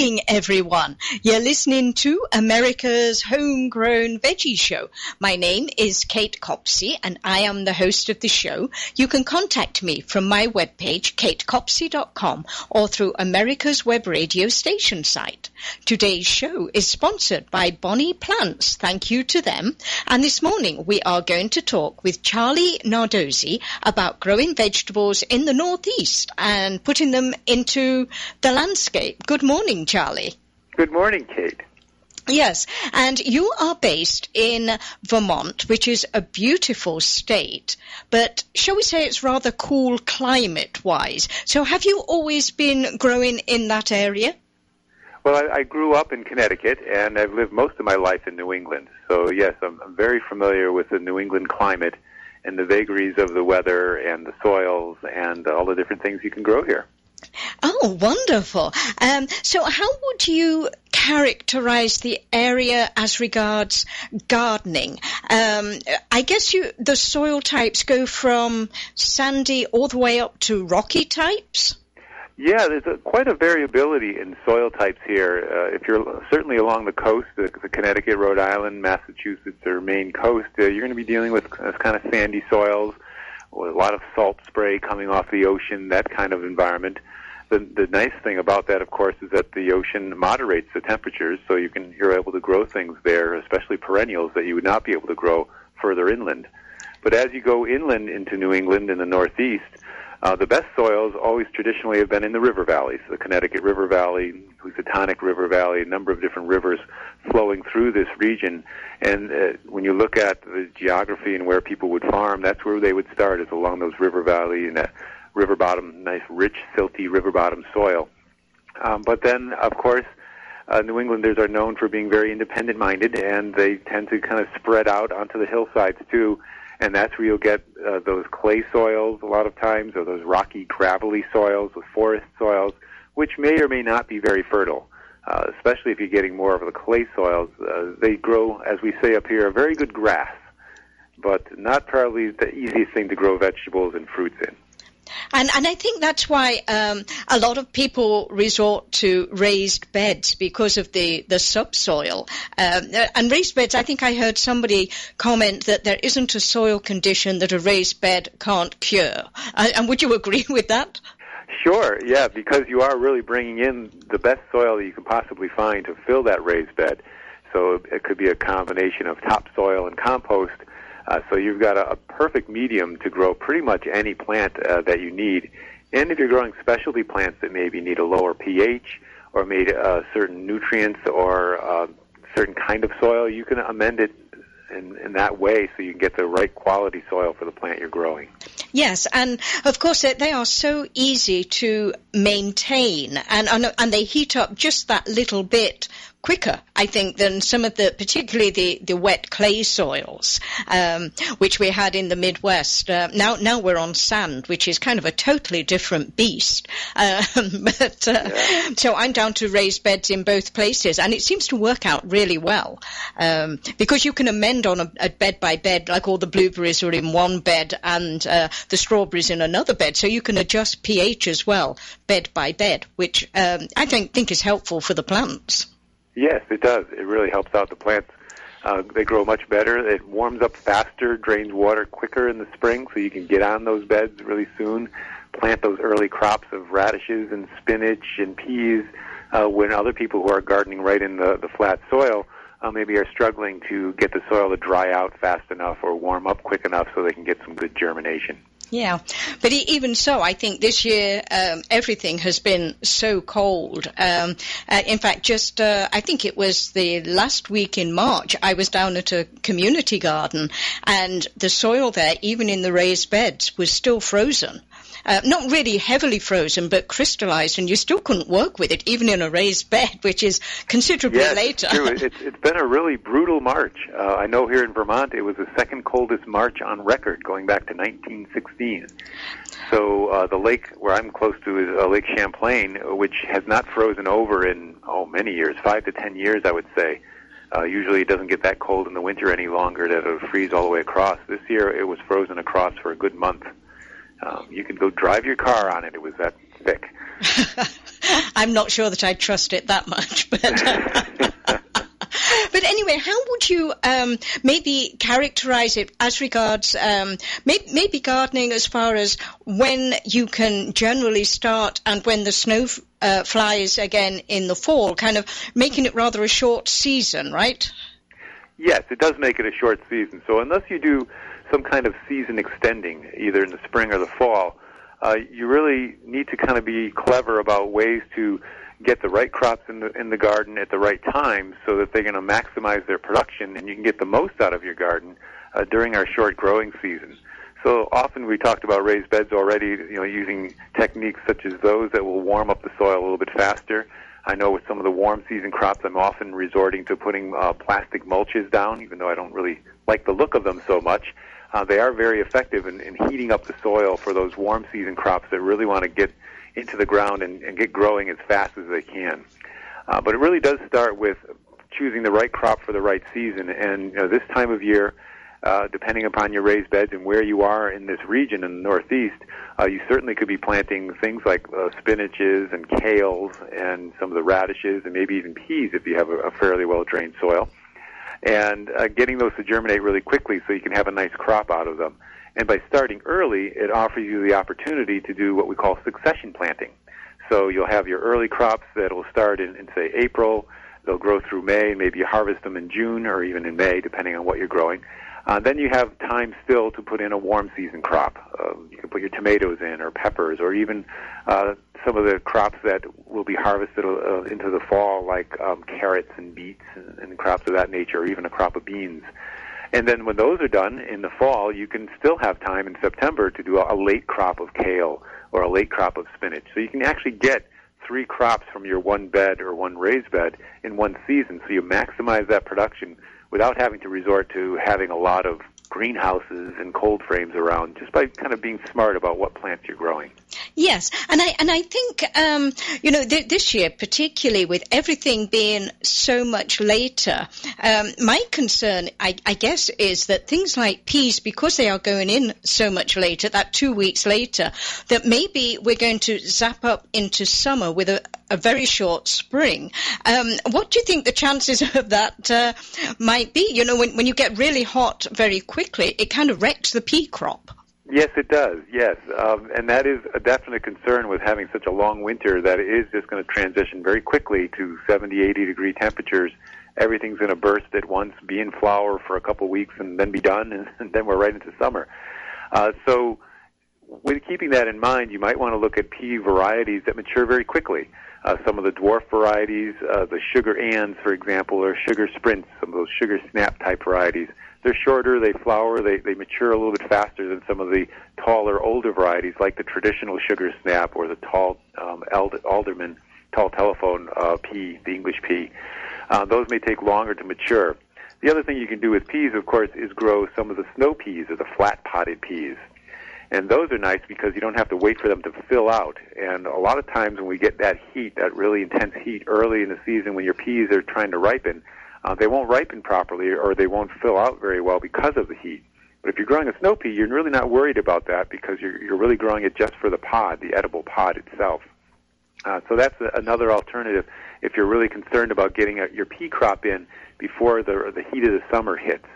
morning, everyone. You're listening to America's Homegrown Veggie Show. My name is Kate Copsey, and I am the host of the show. You can contact me from my webpage, katecopsey.com, or through America's Web Radio station site. Today's show is sponsored by Bonnie Plants. Thank you to them. And this morning, we are going to talk with Charlie Nardozzi about growing vegetables in the Northeast and putting them into the landscape. Good morning, Charlie. Good morning, Kate. Yes, and you are based in Vermont, which is a beautiful state, but shall we say it's rather cool climate-wise. So have you always been growing in that area? Well, I grew up in Connecticut, and I've lived most of my life in New England. So, yes, I'm very familiar with the New England climate and the vagaries of the weather and the soils and all the different things you can grow here. Oh, wonderful. So how would you characterize the area as regards gardening? I guess the soil types go from sandy all the way up to rocky types? Yeah, there's quite a variability in soil types here. If you're certainly along the coast, the Connecticut, Rhode Island, Massachusetts, or Maine coast, you're going to be dealing with kind of sandy soils, with a lot of salt spray coming off the ocean, that kind of environment. The nice thing about that, of course, is that the ocean moderates the temperatures, so you're able to grow things there, especially perennials that you would not be able to grow further inland. But as you go inland into New England in the Northeast, the best soils always traditionally have been in the river valleys, the Connecticut River Valley, the Taconic River Valley, a number of different rivers flowing through this region. And when you look at the geography and where people would farm, that's where they would start, is along those river valley and that river bottom, nice, rich, silty river bottom soil. But then, of course, New Englanders are known for being very independent-minded, and they tend to kind of spread out onto the hillsides, too. And that's where you'll get those clay soils a lot of times, or those rocky, gravelly soils with forest soils, which may or may not be very fertile, especially if you're getting more of the clay soils. They grow, as we say up here, a very good grass, but not probably the easiest thing to grow vegetables and fruits in. And I think that's why a lot of people resort to raised beds because of the subsoil. And raised beds, I think I heard somebody comment that there isn't a soil condition that a raised bed can't cure. And would you agree with that? Sure, yeah, because you are really bringing in the best soil that you can possibly find to fill that raised bed. So it could be a combination of topsoil and compost. So you've got a perfect medium to grow pretty much any plant that you need. And if you're growing specialty plants that maybe need a lower pH or need certain nutrients or certain kind of soil, you can amend it in that way so you can get the right quality soil for the plant you're growing. Yes, and of course they are so easy to maintain, and they heat up just that little bit quicker, I think, than some of particularly the wet clay soils, which we had in the Midwest. Now we're on sand, which is kind of a totally different beast. So I'm down to raised beds in both places, and it seems to work out really well, because you can amend on a bed by bed, like all the blueberries are in one bed and the strawberries in another bed, so you can adjust pH as well, bed by bed, which I think is helpful for the plants. Yes, it does. It really helps out the plants. They grow much better. It warms up faster, drains water quicker in the spring, so you can get on those beds really soon, plant those early crops of radishes and spinach and peas when other people who are gardening right in the flat soil maybe are struggling to get the soil to dry out fast enough or warm up quick enough so they can get some good germination. Yeah, but even so, I think this year everything has been so cold. In fact, just I think it was the last week in March, I was down at a community garden, and the soil there, even in the raised beds, was still frozen. Not really heavily frozen, but crystallized, and you still couldn't work with it, even in a raised bed, which is considerably later. Yes, true. It's been a really brutal March. I know here in Vermont it was the second coldest March on record, going back to 1916. So the lake where I'm close to is Lake Champlain, which has not frozen over in, many years, 5 to 10 years, I would say. Usually it doesn't get that cold in the winter any longer that it'll freeze all the way across. This year it was frozen across for a good month. You could go drive your car on it. It was that thick. I'm not sure that I trust it that much, but... But anyway, how would you maybe characterize it as regards maybe gardening as far as when you can generally start and when the snow flies again in the fall, kind of making it rather a short season, right? Yes, it does make it a short season. So unless you do some kind of season extending, either in the spring or the fall, you really need to kind of be clever about ways to get the right crops in the garden at the right time so that they're going to maximize their production and you can get the most out of your garden during our short growing season. So often we talked about raised beds already, you know, using techniques such as those that will warm up the soil a little bit faster. I know with some of the warm season crops, I'm often resorting to putting plastic mulches down, even though I don't really like the look of them so much. They are very effective in heating up the soil for those warm season crops that really want to get into the ground and get growing as fast as they can. But it really does start with choosing the right crop for the right season. And you know, this time of year, depending upon your raised beds and where you are in this region in the Northeast, you certainly could be planting things like spinaches and kales and some of the radishes and maybe even peas if you have a fairly well-drained soil. And getting those to germinate really quickly so you can have a nice crop out of them. And by starting early, it offers you the opportunity to do what we call succession planting. So you'll have your early crops that will start in, say, April. They'll grow through May, and maybe you harvest them in June or even in May, depending on what you're growing. Then you have time still to put in a warm season crop. You can put your tomatoes in or peppers or even some of the crops that will be harvested into the fall, like carrots and beets and crops of that nature, or even a crop of beans. And then when those are done in the fall, you can still have time in September to do a late crop of kale or a late crop of spinach. So you can actually get three crops from your one bed or one raised bed in one season. So you maximize that production without having to resort to having a lot of greenhouses and cold frames around, just by kind of being smart about what plants you're growing. Yes, and I think you know, this year particularly with everything being so much later, my concern I guess is that things like peas, because they are going in so much later, that 2 weeks later, that maybe we're going to zap up into summer with a very short spring. What do you think the chances of that might be? You know, when you get really hot very quickly, it kind of wrecks the pea crop. Yes, it does, yes. And that is a definite concern with having such a long winter, that it is just going to transition very quickly to 70, 80 degree temperatures. Everything's going to burst at once, be in flower for a couple weeks, and then be done, and then we're right into summer. So with keeping that in mind, you might want to look at pea varieties that mature very quickly. Some of the dwarf varieties, the Sugar Annes, for example, or Sugar Sprints, some of those Sugar Snap type varieties. They're shorter, they flower, they mature a little bit faster than some of the taller, older varieties like the traditional Sugar Snap or the tall alderman, tall telephone pea, the English pea. Those may take longer to mature. The other thing you can do with peas, of course, is grow some of the snow peas or the flat-potted peas. And those are nice because you don't have to wait for them to fill out. And a lot of times when we get that heat, that really intense heat early in the season when your peas are trying to ripen, they won't ripen properly or they won't fill out very well because of the heat. But if you're growing a snow pea, you're really not worried about that because you're really growing it just for the pod, the edible pod itself. So that's another alternative if you're really concerned about getting your pea crop in before the heat of the summer hits.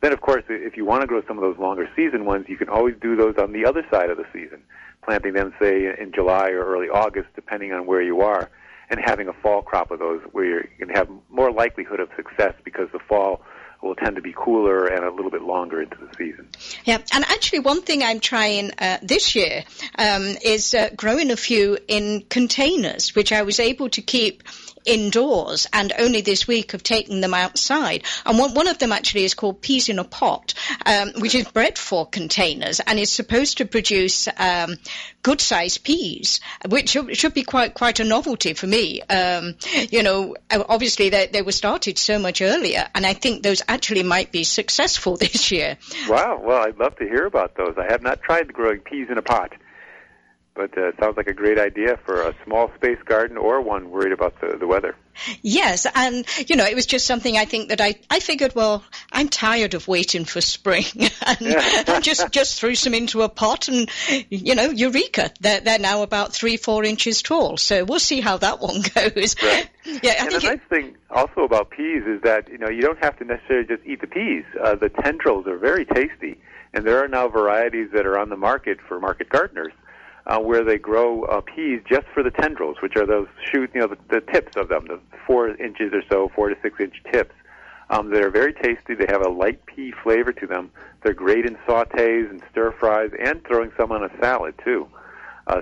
Then, of course, if you want to grow some of those longer season ones, you can always do those on the other side of the season, planting them, say, in July or early August, depending on where you are, and having a fall crop of those where you're going to have more likelihood of success because the fall will tend to be cooler and a little bit longer into the season. Yeah, and actually one thing I'm trying this year is growing a few in containers, which I was able to keep indoors, and only this week have taken them outside. And one of them actually is called Peas in a Pot, which is bred for containers and is supposed to produce good-sized peas, which should be quite a novelty for me. You know, obviously they were started so much earlier, and I think those actually might be successful this year. Wow, well, I'd love to hear about those. I have not tried growing peas in a pot. But it sounds like a great idea for a small space garden or one worried about the weather. Yes, and, you know, it was just something I think that I figured, well, I'm tired of waiting for spring, and just threw some into a pot, and, you know, eureka, they're now about 3-4 inches tall, so we'll see how that one goes. Right. Yeah, and the nice thing also about peas is that, you know, you don't have to necessarily just eat the peas. The tendrils are very tasty, and there are now varieties that are on the market for market gardeners. Where they grow peas just for the tendrils, which are those shoots, you know, the tips of them, the 4 inches or so, 4 to 6 inch tips. They're very tasty. They have a light pea flavor to them. They're great in sautés and stir fries, and throwing some on a salad too.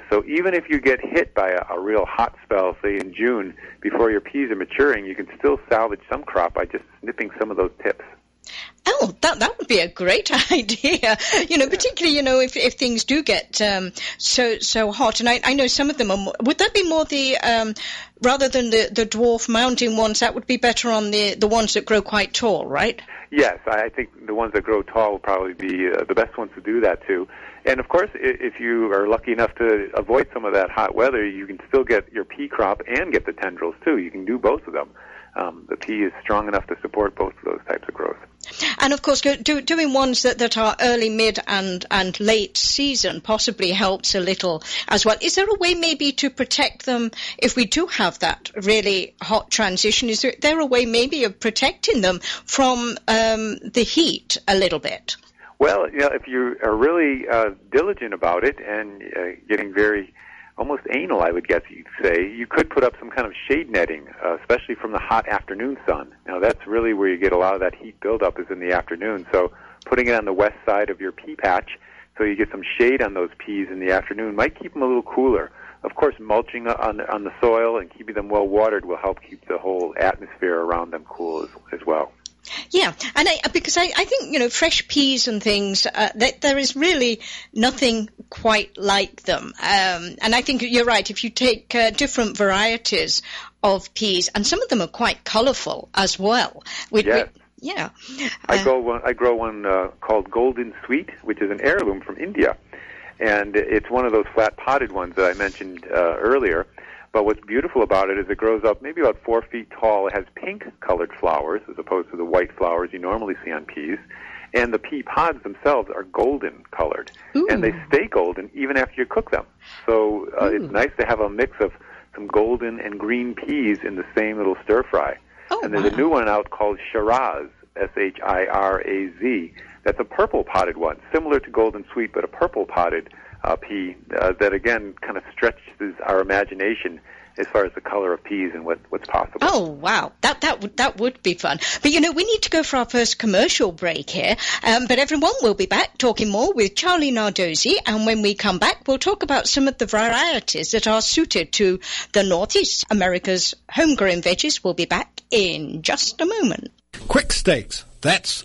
So even if you get hit by a real hot spell, say in June, before your peas are maturing, you can still salvage some crop by just snipping some of those tips. Oh, that would be a great idea, you know, particularly, you know, if things do get so hot. And I know some of them are more, would that be more the, rather than the dwarf mountain ones, that would be better on the ones that grow quite tall, right? Yes, I think the ones that grow tall will probably be the best ones to do that to. And, of course, if you are lucky enough to avoid some of that hot weather, you can still get your pea crop and get the tendrils, too. You can do both of them. The pea is strong enough to support both of those types of growth. And, of course, doing ones that are early, mid, and late season possibly helps a little as well. Is there a way maybe to protect them if we do have that really hot transition? Is there a way maybe of protecting them from the heat a little bit? Well, you know, if you are really diligent about it and getting very almost anal, I would guess you'd say, you could put up some kind of shade netting, especially from the hot afternoon sun. Now, that's really where you get a lot of that heat buildup is in the afternoon. So putting it on the west side of your pea patch so you get some shade on those peas in the afternoon might keep them a little cooler. Of course, mulching on the soil and keeping them well watered will help keep the whole atmosphere around them cool as well. Yeah, and because I think, you know, fresh peas and things, there is really nothing quite like them. And I think you're right, if you take different varieties of peas, and some of them are quite colorful as well. I grow one called Golden Sweet, which is an heirloom from India. And it's one of those flat potted ones that I mentioned earlier. But what's beautiful about it is it grows up maybe about 4 feet tall. It has pink-colored flowers as opposed to the white flowers you normally see on peas. And the pea pods themselves are golden-colored. Ooh. And they stay golden even after you cook them. So it's nice to have a mix of some golden and green peas in the same little stir-fry. Oh, and there's a new one out called Shiraz, Shiraz. That's a purple-potted one, similar to Golden Sweet, but a purple-potted pea that, again, kind of stretches our imagination as far as the color of peas and what's possible. Oh, wow. That would be fun. But, you know, we need to go for our first commercial break here. But everyone, we'll be back talking more with Charlie Nardozzi. And when we come back, we'll talk about some of the varieties that are suited to the Northeast. America's homegrown veggies. We'll be back in just a moment. Quick Stakes. That's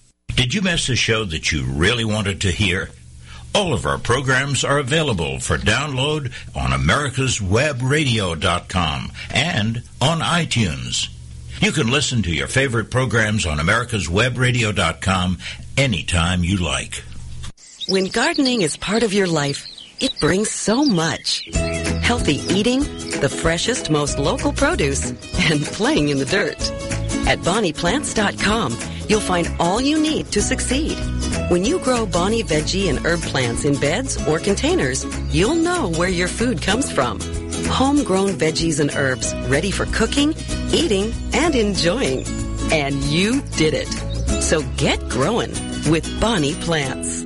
Did you miss a show that you really wanted to hear? All of our programs are available for download on AmericasWebRadio.com and on iTunes. You can listen to your favorite programs on AmericasWebRadio.com anytime you like. When gardening is part of your life, it brings so much. Healthy eating, the freshest, most local produce, and playing in the dirt. At BonniePlants.com, you'll find all you need to succeed. When you grow Bonnie veggie and herb plants in beds or containers, you'll know where your food comes from. Homegrown veggies and herbs ready for cooking, eating, and enjoying. And you did it. So get growing with Bonnie Plants.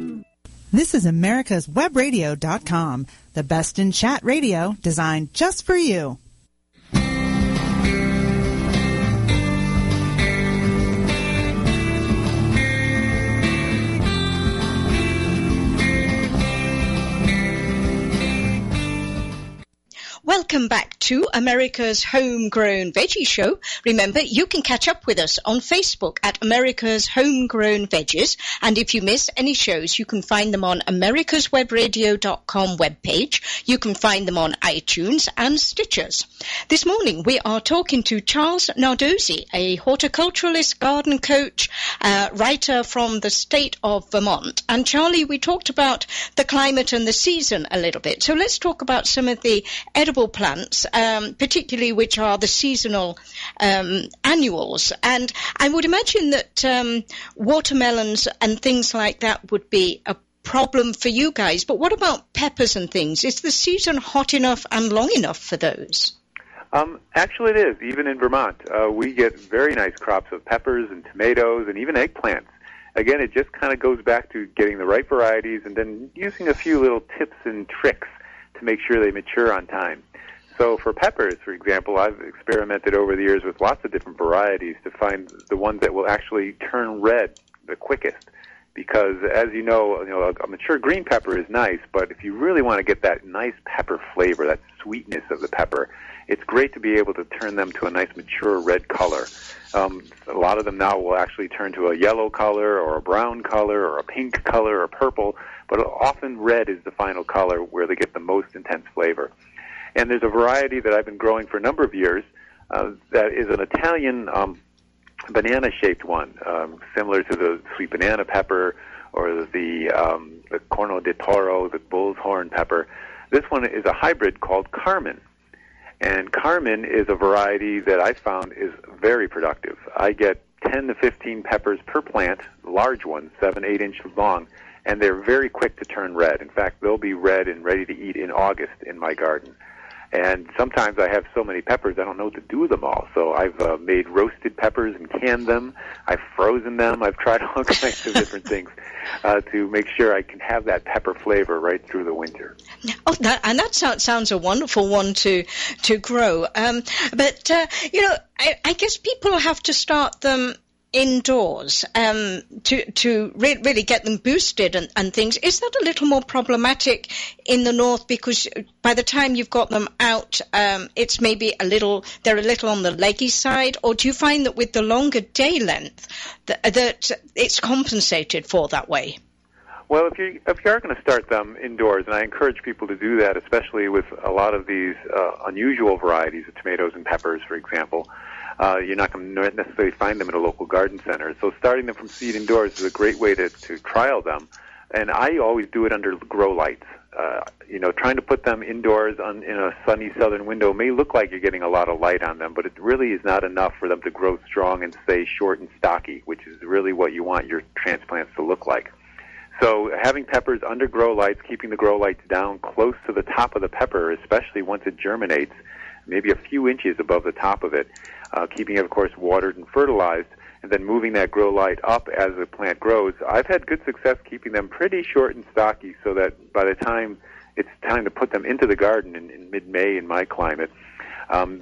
This is America's WebRadio.com, the best in chat radio designed just for you. Welcome back to America's Homegrown Veggie Show. Remember, you can catch up with us on Facebook at America's Homegrown Veggies. And if you miss any shows, you can find them on AmericasWebRadio.com webpage. You can find them on iTunes and Stitchers. This morning, we are talking to Charles Nardozzi, a horticulturalist, garden coach, writer from the state of Vermont. And Charlie, we talked about the climate and the season a little bit. So let's talk about some of the edible plants, particularly which are the seasonal annuals. And I would imagine that watermelons and things like that would be a problem for you guys. But what about peppers and things? Is the season hot enough and long enough for those? Actually, it is, even in Vermont. We get very nice crops of peppers and tomatoes and even eggplants. Again, it just kind of goes back to getting the right varieties and then using a few little tips and tricks to make sure they mature on time. So for peppers, for example, I've experimented over the years with lots of different varieties to find the ones that will actually turn red the quickest. Because as you know, a mature green pepper is nice, but if you really want to get that nice pepper flavor, that sweetness of the pepper, it's great to be able to turn them to a nice mature red color. A lot of them now will actually turn to a yellow color or a brown color or a pink color or purple, but often red is the final color where they get the most intense flavor. And there's a variety that I've been growing for a number of years that is an Italian banana-shaped one, similar to the sweet banana pepper or the corno di toro, the bull's horn pepper. This one is a hybrid called Carmen. And Carmen is a variety that I found is very productive. I get 10 to 15 peppers per plant, large ones, 7, 8 inches long, and they're very quick to turn red. In fact, they'll be red and ready to eat in August in my garden. And sometimes I have so many peppers, I don't know what to do with them all. So I've made roasted peppers and canned them. I've frozen them. I've tried all kinds of different things to make sure I can have that pepper flavor right through the winter. Oh, that sounds a wonderful one to grow. I guess people have to start them indoors to really get them boosted and things. Is that a little more problematic in the north, because by the time you've got them out, it's maybe they're a little on the leggy side? Or do you find that with the longer day length that it's compensated for that way? Well, if you are going to start them indoors, and I encourage people to do that, especially with a lot of these unusual varieties of tomatoes and peppers, for example, you're not going to necessarily find them at a local garden center. So starting them from seed indoors is a great way to trial them. And I always do it under grow lights. Trying to put them indoors in a sunny southern window may look like you're getting a lot of light on them, but it really is not enough for them to grow strong and stay short and stocky, which is really what you want your transplants to look like. So having peppers under grow lights, keeping the grow lights down close to the top of the pepper, especially once it germinates, maybe a few inches above the top of it, keeping it, of course, watered and fertilized, and then moving that grow light up as the plant grows. I've had good success keeping them pretty short and stocky so that by the time it's time to put them into the garden in mid-May in my climate,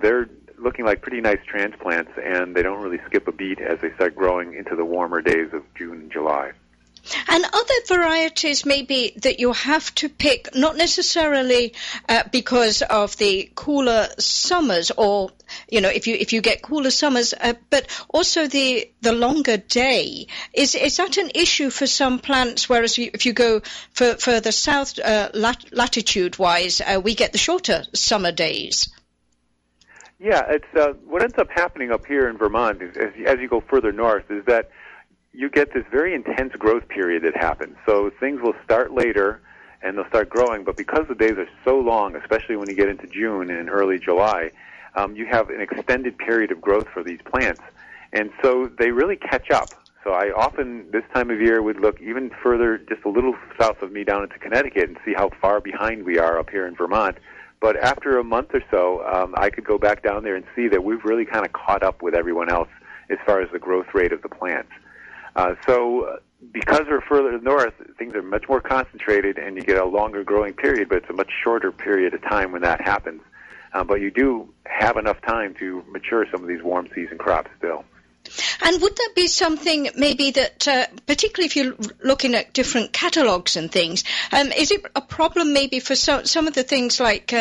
they're looking like pretty nice transplants, and they don't really skip a beat as they start growing into the warmer days of June and July. And other varieties maybe that you have to pick, not necessarily because of the cooler summers or, if you get cooler summers, but also the longer day. Is that an issue for some plants, whereas if you go further south latitude-wise, we get the shorter summer days? Yeah, it's what ends up happening up here in Vermont is, as you go further north, is that you get this very intense growth period that happens. So things will start later and they'll start growing, but because the days are so long, especially when you get into June and early July, you have an extended period of growth for these plants. And so they really catch up. So I often, this time of year, would look even further, just a little south of me down into Connecticut and see how far behind we are up here in Vermont. But after a month or so, I could go back down there and see that we've really kind of caught up with everyone else as far as the growth rate of the plants. So because we're further north, things are much more concentrated and you get a longer growing period, but it's a much shorter period of time when that happens. But you do have enough time to mature some of these warm season crops still. And would that be something maybe that, particularly if you're looking at different catalogues and things, is it a problem maybe for some of the things like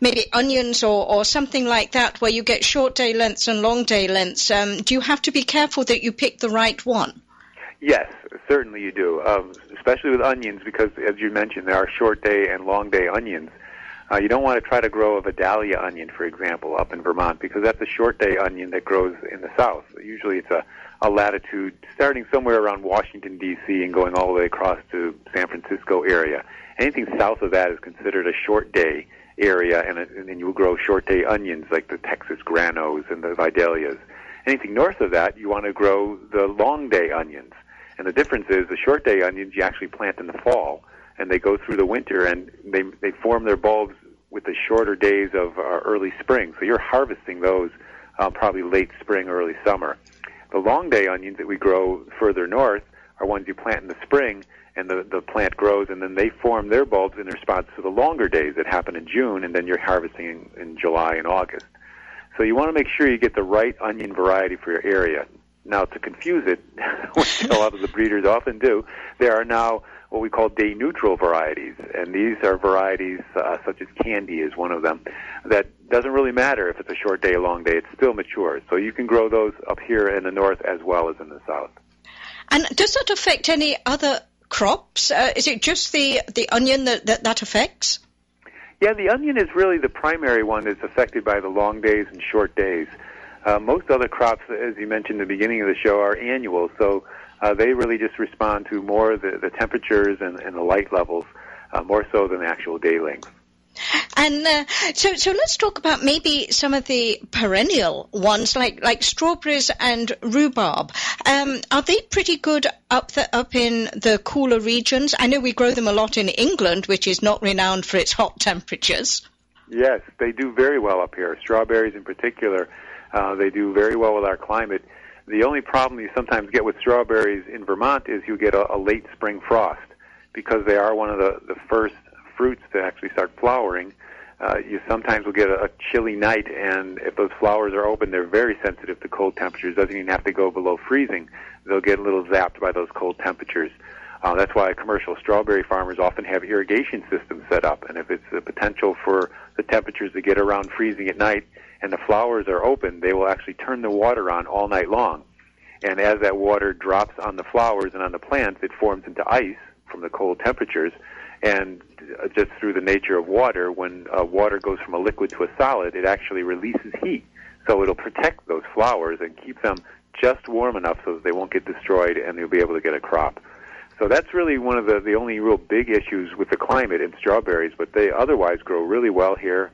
maybe onions or something like that where you get short day lengths and long day lengths? Do you have to be careful that you pick the right one? Yes, certainly you do, especially with onions because, as you mentioned, there are short day and long day onions. You don't want to try to grow a Vidalia onion, for example, up in Vermont, because that's a short-day onion that grows in the south. Usually it's a latitude starting somewhere around Washington, D.C., and going all the way across to San Francisco area. Anything south of that is considered a short-day area, and then you will grow short-day onions like the Texas Granos and the Vidalias. Anything north of that, you want to grow the long-day onions. And the difference is the short-day onions you actually plant in the fall, and they go through the winter, and they form their bulbs with the shorter days of early spring. So you're harvesting those probably late spring, early summer. The long-day onions that we grow further north are ones you plant in the spring, and the plant grows, and then they form their bulbs in response to the longer days that happen in June, and then you're harvesting in July and August. So you want to make sure you get the right onion variety for your area. Now, to confuse it, which a lot of the breeders often do, there are now what we call day-neutral varieties, and these are varieties such as Candy is one of them, that doesn't really matter if it's a short day, a long day, it still matures. So you can grow those up here in the north as well as in the south. And does that affect any other crops? Is it just the onion that affects? Yeah, the onion is really the primary one that's affected by the long days and short days. Most other crops, as you mentioned at the beginning of the show, are annual, so they really just respond to more the temperatures and the light levels, more so than the actual day length. And so let's talk about maybe some of the perennial ones, like strawberries and rhubarb. Are they pretty good up in the cooler regions? I know we grow them a lot in England, which is not renowned for its hot temperatures. Yes, they do very well up here. Strawberries in particular, they do very well with our climate. The only problem you sometimes get with strawberries in Vermont is you get a late spring frost because they are one of the first fruits to actually start flowering. You sometimes will get a chilly night, and if those flowers are open, they're very sensitive to cold temperatures. Doesn't even have to go below freezing. They'll get a little zapped by those cold temperatures. That's why commercial strawberry farmers often have irrigation systems set up, and if it's the potential for the temperatures to get around freezing at night, and the flowers are open, they will actually turn the water on all night long. And as that water drops on the flowers and on the plants, it forms into ice from the cold temperatures. And just through the nature of water, when water goes from a liquid to a solid, it actually releases heat. So it'll protect those flowers and keep them just warm enough so that they won't get destroyed and you'll be able to get a crop. So that's really one of the only real big issues with the climate in strawberries, but they otherwise grow really well here.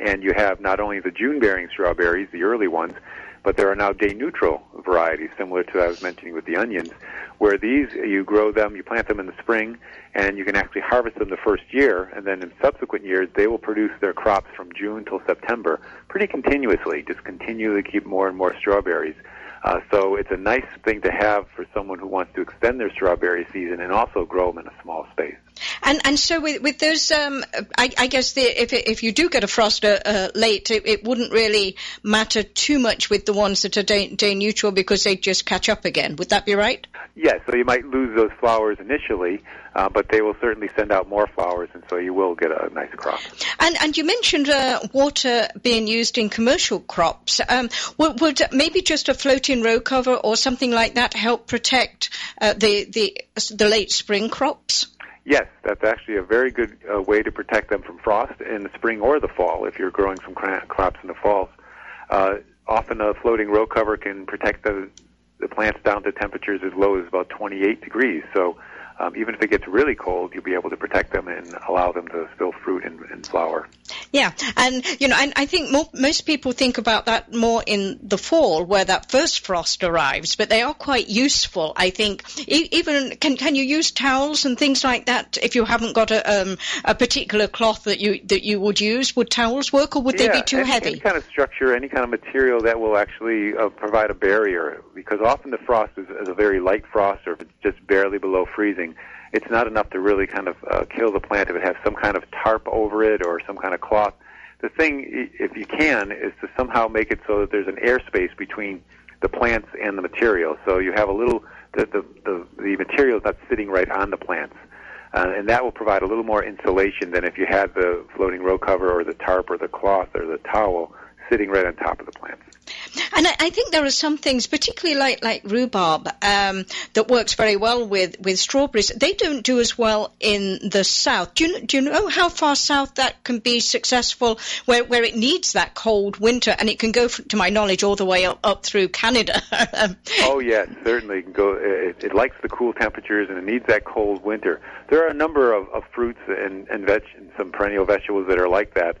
And you have not only the June-bearing strawberries, the early ones, but there are now day-neutral varieties, similar to what I was mentioning with the onions, where these, you grow them, you plant them in the spring, and you can actually harvest them the first year, and then in subsequent years, they will produce their crops from June till September pretty continuously, just continually keep more and more strawberries. So it's a nice thing to have for someone who wants to extend their strawberry season and also grow them in a small space. And so with those, I guess if you do get a frost late, it wouldn't really matter too much with the ones that are day neutral because they just catch up again. Would that be right? Yes, so you might lose those flowers initially, but they will certainly send out more flowers, and so you will get a nice crop. And you mentioned water being used in commercial crops. Would maybe just a floating row cover or something like that help protect the late spring crops? Yes, that's actually a very good way to protect them from frost in the spring or the fall if you're growing some crops in the fall. Often a floating row cover can protect the plants down to temperatures as low as about 28 degrees. So even if it gets really cold, you'll be able to protect them and allow them to still fruit and flower. Yeah, and you know, I think most people think about that more in the fall, where that first frost arrives. But they are quite useful, I think. Even can you use towels and things like that if you haven't got a particular cloth that you would use? Would towels work, or would they be too heavy? Any kind of structure, any kind of material that will actually provide a barrier, because often the frost is a very light frost, or if it's just barely below freezing. It's not enough to really kind of kill the plant if it has some kind of tarp over it or some kind of cloth. The thing, if you can, is to somehow make it so that there's an airspace between the plants and the material. So you have a little, the material is not sitting right on the plants. And that will provide a little more insulation than if you had the floating row cover or the tarp or the cloth or the towel sitting right on top of the plants. And I think there are some things, particularly like rhubarb, that works very well with strawberries. They don't do as well in the south. Do you know how far south that can be successful, where it needs that cold winter? And it can go, to my knowledge, all the way up through Canada. Oh, yes, certainly. It can go. It likes the cool temperatures and it needs that cold winter. There are a number of fruits and some perennial vegetables that are like that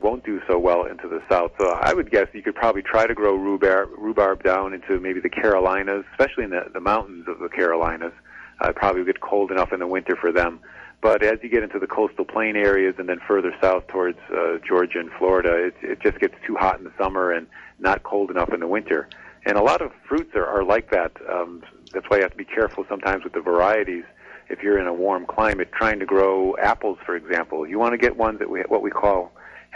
won't do so well into the south. So I would guess you could probably try to grow rhubarb down into maybe the Carolinas, especially in the mountains of the Carolinas. Probably would get cold enough in the winter for them. But as you get into the coastal plain areas and then further south towards Georgia and Florida, it just gets too hot in the summer and not cold enough in the winter. And a lot of fruits are like that. That's why you have to be careful sometimes with the varieties. If you're in a warm climate, trying to grow apples, for example, you want to get ones that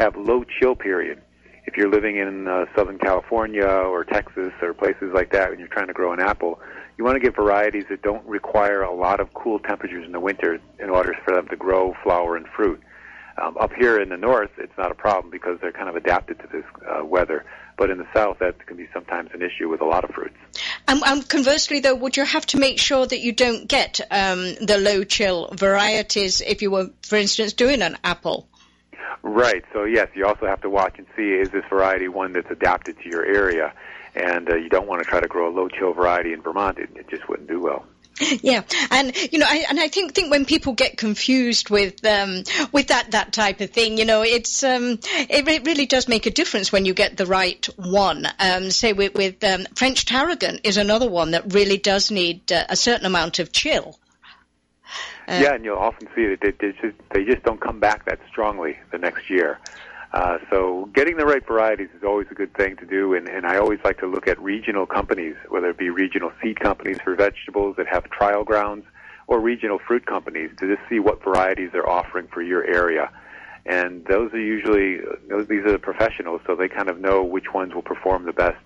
have low chill period. If you're living in Southern California or Texas or places like that and you're trying to grow an apple, you want to get varieties that don't require a lot of cool temperatures in the winter in order for them to grow, flower, and fruit. Up here in the north, it's not a problem because they're kind of adapted to this weather. But in the south, that can be sometimes an issue with a lot of fruits. And conversely, though, would you have to make sure that you don't get the low chill varieties if you were, for instance, doing an apple? Right. So, yes, you also have to watch and see, is this variety one that's adapted to your area? And you don't want to try to grow a low-chill variety in Vermont. It just wouldn't do well. Yeah, and you know, I think when people get confused with that type of thing, you know, it's it really does make a difference when you get the right one. Say with French tarragon is another one that really does need a certain amount of chill. Yeah, and you'll often see that they just don't come back that strongly the next year. So getting the right varieties is always a good thing to do, and I always like to look at regional companies, whether it be regional seed companies for vegetables that have trial grounds or regional fruit companies, to just see what varieties they're offering for your area. And these are the professionals, so they kind of know which ones will perform the best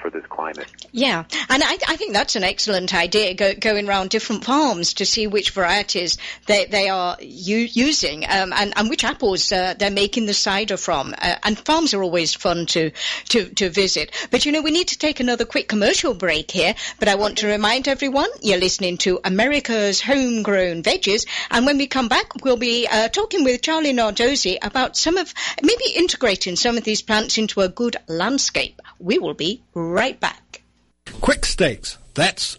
for this climate. Yeah, and I think that's an excellent idea, going around different farms to see which varieties they are using and which apples they're making the cider from. And farms are always fun to visit. But, you know, we need to take another quick commercial break here. But I want to remind everyone you're listening to America's Homegrown Veggies. And when we come back, we'll be talking with Charlie Nardozzi about maybe integrating some of these plants into a good landscape. We will be right back. Quick Stakes, that's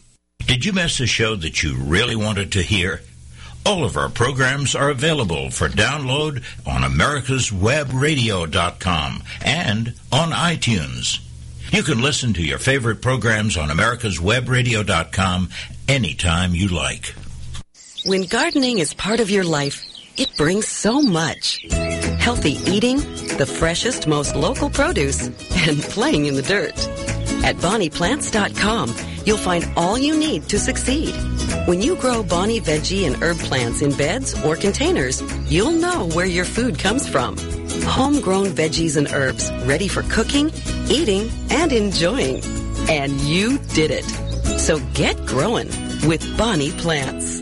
Did you miss a show that you really wanted to hear? All of our programs are available for download on AmericasWebRadio.com and on iTunes. You can listen to your favorite programs on AmericasWebRadio.com anytime you like. When gardening is part of your life, it brings so much. Healthy eating, the freshest, most local produce, and playing in the dirt. At BonniePlants.com, you'll find all you need to succeed. When you grow Bonnie veggie and herb plants in beds or containers, you'll know where your food comes from. Homegrown veggies and herbs ready for cooking, eating, and enjoying. And you did it. So get growing with Bonnie Plants.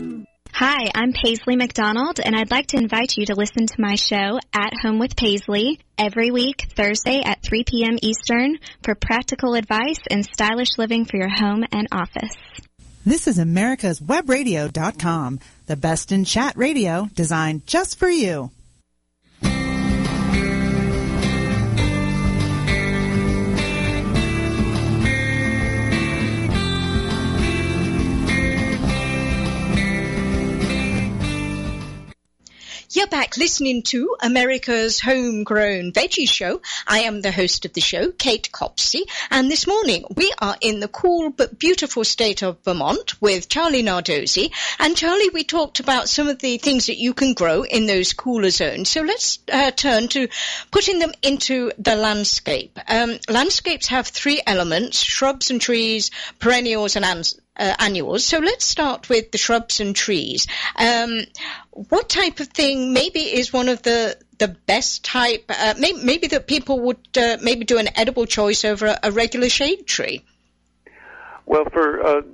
Hi, I'm Paisley McDonald, and I'd like to invite you to listen to my show, At Home with Paisley, every week, Thursday at 3 p.m. Eastern, for practical advice and stylish living for your home and office. This is AmericasWebRadio.com, the best in chat radio designed just for you. Yeah, back listening to America's Homegrown Veggie Show. I am the host of the show, Kate Copsey, and this morning we are in the cool but beautiful state of Vermont with Charlie Nardozzi. And Charlie, we talked about some of the things that you can grow in those cooler zones. So let's turn to putting them into the landscape. Landscapes have three elements: shrubs and trees, perennials and annuals. So let's start with the shrubs and trees. What type of thing maybe is one of the best type, maybe that people would maybe do an edible choice over a regular shade tree? Well, for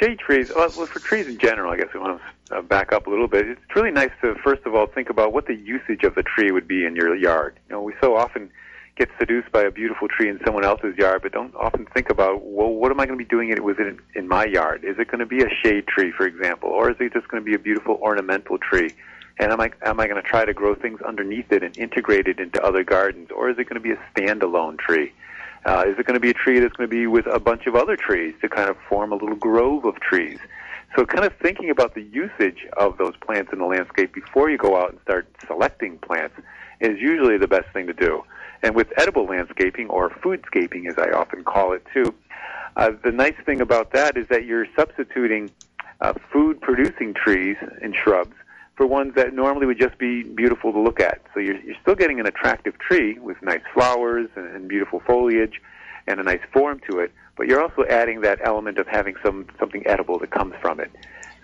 shade trees, well, for trees in general, I guess we want to back up a little bit. It's really nice to, first of all, think about what the usage of the tree would be in your yard. You know, we so often get seduced by a beautiful tree in someone else's yard, but don't often think about, well, what am I going to be doing with it in my yard? Is it going to be a shade tree, for example, or is it just going to be a beautiful ornamental tree? And am I going to try to grow things underneath it and integrate it into other gardens, or is it going to be a standalone tree? Is it going to be a tree that's going to be with a bunch of other trees to kind of form a little grove of trees? So kind of thinking about the usage of those plants in the landscape before you go out and start selecting plants is usually the best thing to do. And with edible landscaping, or foodscaping as I often call it too, the nice thing about that is that you're substituting food-producing trees and shrubs for ones that normally would just be beautiful to look at. So you're still getting an attractive tree with nice flowers and beautiful foliage and a nice form to it, but you're also adding that element of having something edible that comes from it.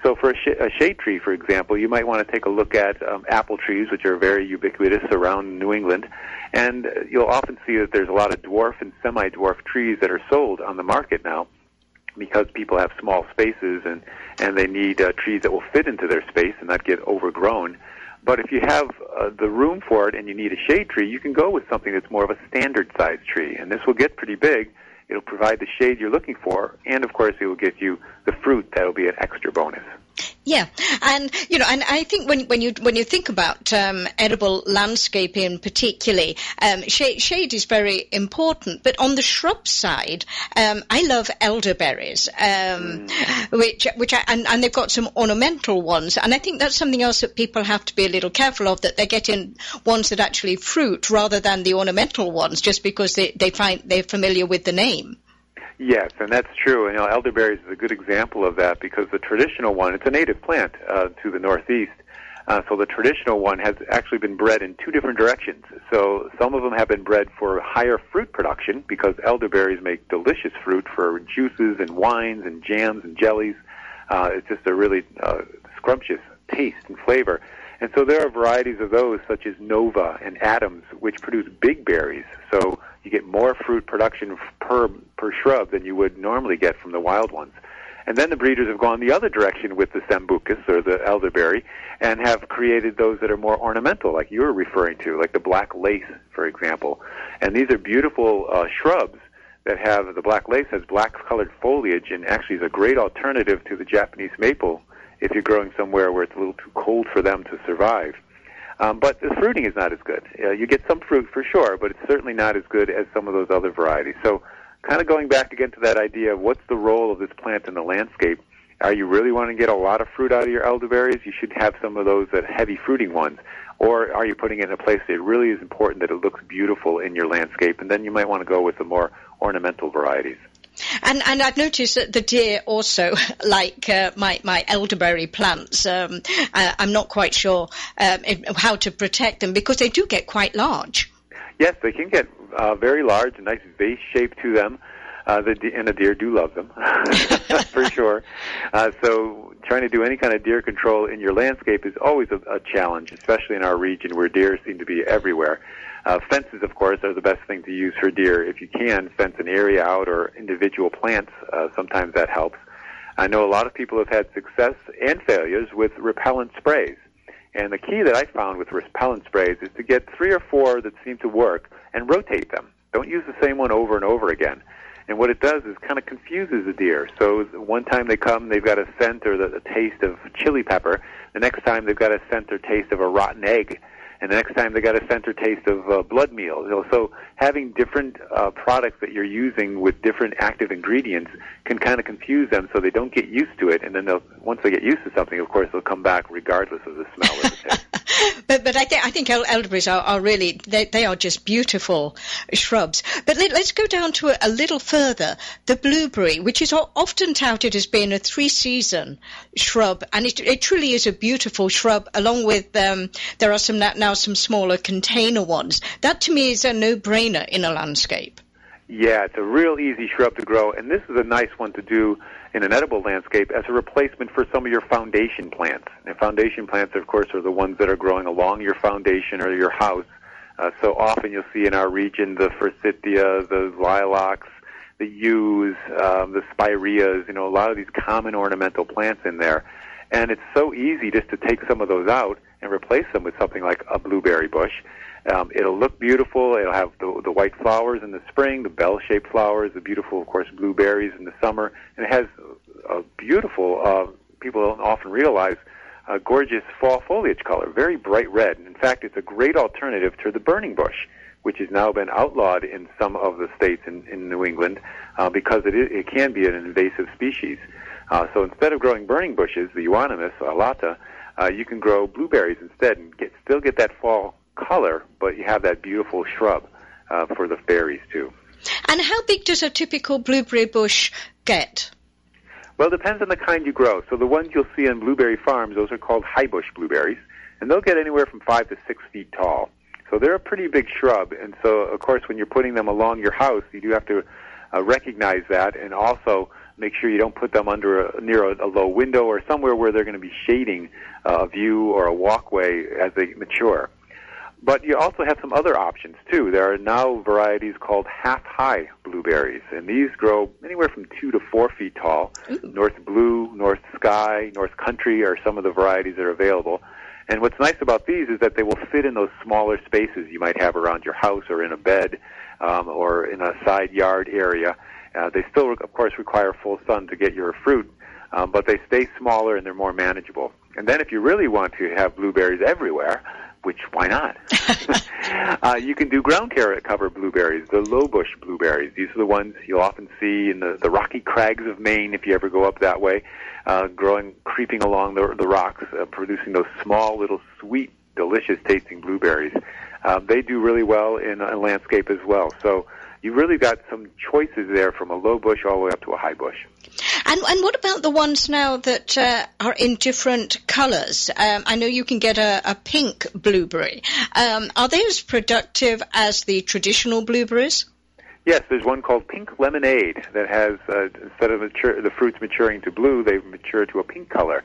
So for a shade tree, for example, you might want to take a look at apple trees, which are very ubiquitous around New England, and you'll often see that there's a lot of dwarf and semi-dwarf trees that are sold on the market now because people have small spaces and they need trees that will fit into their space and not get overgrown. But if you have the room for it and you need a shade tree, you can go with something that's more of a standard-sized tree, and this will get pretty big. It'll provide the shade you're looking for, and, of course, it will give you the fruit. That'll be an extra bonus. Yeah, and you know, and I think when you think about edible landscaping, particularly shade is very important. But on the shrub side, I love elderberries, which they've got some ornamental ones, and I think that's something else that people have to be a little careful of, that they're getting ones that actually fruit rather than the ornamental ones, just because they're familiar with the name. Yes, and that's true. And you know, elderberries is a good example of that because the traditional one, it's a native plant to the Northeast. So the traditional one has actually been bred in two different directions. So some of them have been bred for higher fruit production because elderberries make delicious fruit for juices and wines and jams and jellies. It's just a really scrumptious taste and flavor. And so there are varieties of those, such as Nova and Adams, which produce big berries. So you get more fruit production per shrub than you would normally get from the wild ones. And then the breeders have gone the other direction with the Sambucus, or the elderberry, and have created those that are more ornamental, like you were referring to, like the Black Lace, for example. And these are beautiful shrubs that have, the Black Lace has black-colored foliage and actually is a great alternative to the Japanese maple if you're growing somewhere where it's a little too cold for them to survive. But the fruiting is not as good. You get some fruit for sure, but it's certainly not as good as some of those other varieties. So kind of going back again to that idea of what's the role of this plant in the landscape. Are you really wanting to get a lot of fruit out of your elderberries? You should have some of those that heavy fruiting ones. Or are you putting it in a place that it really is important that it looks beautiful in your landscape? And then you might want to go with the more ornamental varieties. And I've noticed that the deer also like my elderberry plants. I'm not quite sure how to protect them because they do get quite large. Yes, they can get very large, a nice vase shape to them, and the deer do love them, for sure. So trying to do any kind of deer control in your landscape is always a challenge, especially in our region where deer seem to be everywhere. Fences, of course, are the best thing to use for deer. If you can, fence an area out or individual plants, sometimes that helps. I know a lot of people have had success and failures with repellent sprays. And the key that I found with repellent sprays is to get 3 or 4 that seem to work and rotate them. Don't use the same one over and over again. And what it does is kind of confuses the deer. So one time they come, they've got a scent or the taste of chili pepper. The next time they've got a scent or taste of a rotten egg. And the next time they got a scent or taste of blood meal. So having different products that you're using with different active ingredients can kind of confuse them, so they don't get used to it, and then they'll, once they get used to something, of course, they'll come back regardless of the smell or the taste. But I think elderberries are really, they are just beautiful shrubs. But let's go down to a little further, the blueberry, which is often touted as being a three-season shrub, and it truly is a beautiful shrub, along with, there are some smaller container ones. That, to me, is a no-brainer in a landscape. Yeah, it's a real easy shrub to grow, and this is a nice one to do in an edible landscape as a replacement for some of your foundation plants. And foundation plants, of course, are the ones that are growing along your foundation or your house. So often you'll see in our region the forsythia, the lilacs, the yews, the spireas, a lot of these common ornamental plants in there. And it's so easy just to take some of those out and replace them with something like a blueberry bush. It'll look beautiful. It'll have the white flowers in the spring, the bell-shaped flowers, the beautiful, of course, blueberries in the summer. And it has a beautiful, people don't often realize, a gorgeous fall foliage color, very bright red. And in fact, it's a great alternative to the burning bush, which has now been outlawed in some of the states in New England because it can be an invasive species. So instead of growing burning bushes, the euonymus, alata, you can grow blueberries instead and still get that fall color, but you have that beautiful shrub for the fairies too. And how big does a typical blueberry bush get? Well, it depends on the kind you grow. So the ones you'll see on blueberry farms, those are called high bush blueberries, and they'll get anywhere from 5 to 6 feet tall. So they're a pretty big shrub, and so, of course, when you're putting them along your house, you do have to recognize that, and also make sure you don't put them near a low window or somewhere where they're going to be shading a view or a walkway as they mature. But you also have some other options, too. There are now varieties called half-high blueberries, and these grow anywhere from 2 to 4 feet tall. Ooh. North Blue, North Sky, North Country are some of the varieties that are available. And what's nice about these is that they will fit in those smaller spaces you might have around your house or in a bed or in a side yard area. They still, of course, require full sun to get your fruit, but they stay smaller and they're more manageable. And then if you really want to have blueberries everywhere, which, why not? You can do ground cover blueberries, the low bush blueberries. These are the ones you'll often see in the rocky crags of Maine if you ever go up that way, creeping along the rocks, producing those small, little, sweet, delicious-tasting blueberries. They do really well in a landscape as well. So you've really got some choices there from a low bush all the way up to a high bush. And what about the ones now that are in different colours? I know you can get a pink blueberry. Are they as productive as the traditional blueberries? Yes, there's one called Pink Lemonade that has, instead of the fruits maturing to blue, they mature to a pink colour.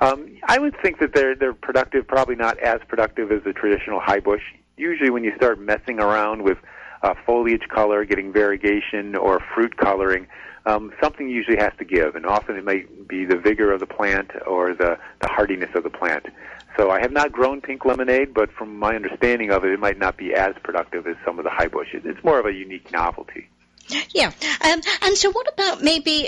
I would think that they're productive, probably not as productive as the traditional high bush. Usually when you start messing around with foliage color, getting variegation or fruit colouring, something usually has to give, and often it might be the vigor of the plant or the hardiness of the plant. So I have not grown pink lemonade, but from my understanding of it, it might not be as productive as some of the high bushes. It's more of a unique novelty. Yeah. And so what about maybe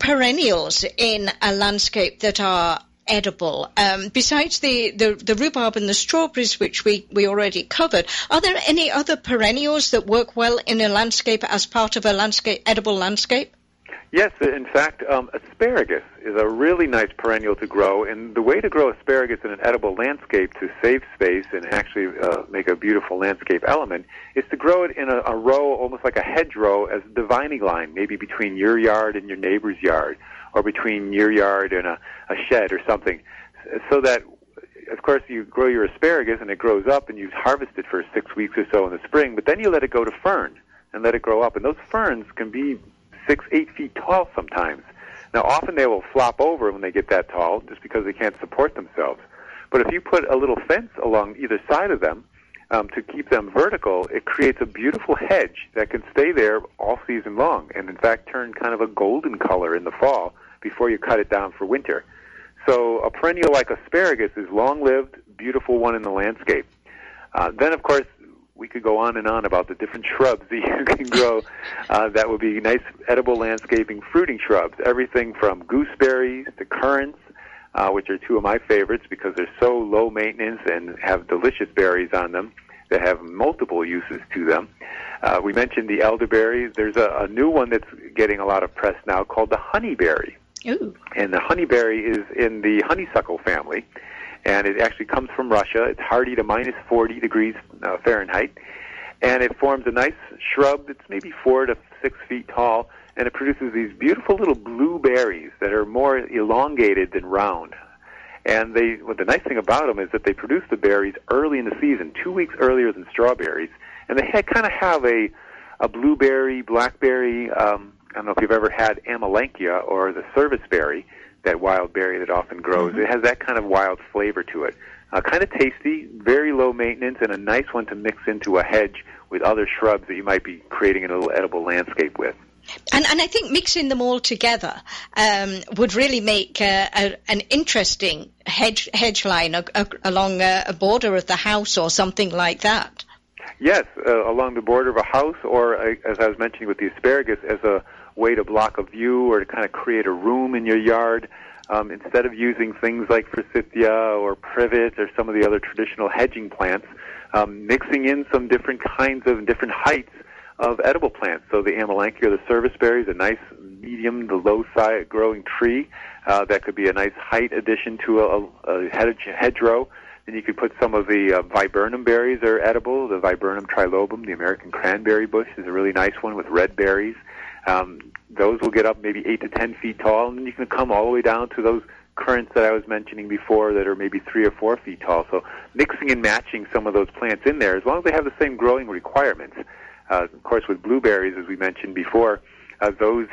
perennials in a landscape that are edible? Besides the rhubarb and the strawberries, which we already covered, are there any other perennials that work well in a landscape as part of a edible landscape? Yes, in fact, asparagus is a really nice perennial to grow, and the way to grow asparagus in an edible landscape to save space and actually make a beautiful landscape element is to grow it in a row, almost like a hedgerow, as a dividing line, maybe between your yard and your neighbor's yard, or between your yard and a shed or something, so that, of course, you grow your asparagus and it grows up and you harvest it for 6 weeks or so in the spring, but then you let it go to fern and let it grow up, and those ferns can be 6-8 feet tall sometimes. Now, often they will flop over when they get that tall just because they can't support themselves. But if you put a little fence along either side of them to keep them vertical, it creates a beautiful hedge that can stay there all season long and, in fact, turn kind of a golden color in the fall before you cut it down for winter. So a perennial like asparagus is long-lived, beautiful one in the landscape. Then, of course, we could go on and on about the different shrubs that you can grow that would be nice edible landscaping fruiting shrubs, everything from gooseberries to currants, which are two of my favorites because they're so low maintenance and have delicious berries on them that have multiple uses to them. We mentioned the elderberry. There's a new one that's getting a lot of press now called the honeyberry. Ooh. And the honeyberry is in the honeysuckle family, and it actually comes from Russia. It's hardy to minus 40 degrees Fahrenheit, and it forms a nice shrub that's maybe 4 to 6 feet tall, and it produces these beautiful little blue berries that are more elongated than round. And the nice thing about them is that they produce the berries early in the season, 2 weeks earlier than strawberries, and they kind of have a blueberry, blackberry, I don't know if you've ever had amelanchier or the serviceberry, that wild berry that often grows. Mm-hmm. It has that kind of wild flavor to it. Kind of tasty, very low maintenance, and a nice one to mix into a hedge with other shrubs that you might be creating a little edible landscape with. And I think mixing them all together would really make an interesting hedge line along a border of the house or something like that. Yes, along the border of a house, or as I was mentioning with the asparagus, as a way to block a view or to kind of create a room in your yard. Instead of using things like forsythia or privet or some of the other traditional hedging plants, mixing in some different kinds of different heights of edible plants. So the amelanchier, the serviceberry, is a nice medium to low side growing tree. That could be a nice height addition to a hedgerow. Then you could put some of the viburnum berries are edible. The viburnum trilobum, the American cranberry bush, is a really nice one with red berries. Those will get up maybe 8 to 10 feet tall, and you can come all the way down to those currants that I was mentioning before that are maybe 3 or 4 feet tall. So mixing and matching some of those plants in there, as long as they have the same growing requirements. Of course, with blueberries, as we mentioned before, those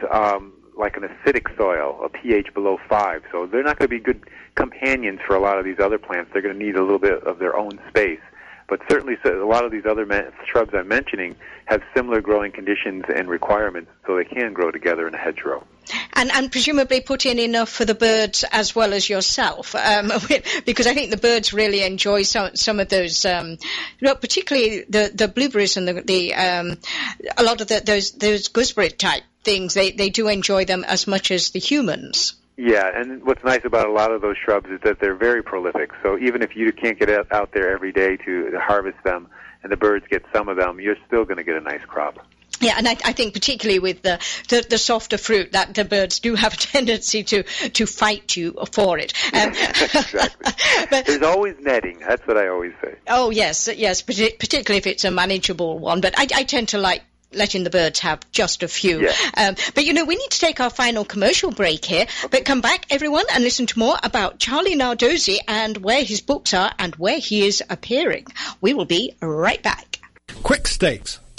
like an acidic soil, a pH below 5. So they're not going to be good companions for a lot of these other plants. They're going to need a little bit of their own space. But certainly a lot of these other shrubs I'm mentioning have similar growing conditions and requirements, so they can grow together in a hedgerow. And presumably put in enough for the birds as well as yourself, because I think the birds really enjoy some of those, particularly the blueberries and a lot of those gooseberry type things. They do enjoy them as much as the humans. Yeah, and what's nice about a lot of those shrubs is that they're very prolific. So even if you can't get out there every day to harvest them and the birds get some of them, you're still going to get a nice crop. Yeah, and I think particularly with the softer fruit, that the birds do have a tendency to fight you for it. Exactly. But there's always netting. That's what I always say. Oh, yes, particularly if it's a manageable one. But I tend to like letting the birds have just a few. Yeah. But, we need to take our final commercial break here. Okay. But come back, everyone, and listen to more about Charlie Nardozzi and where his books are and where he is appearing. We will be right back. Quick Stakes.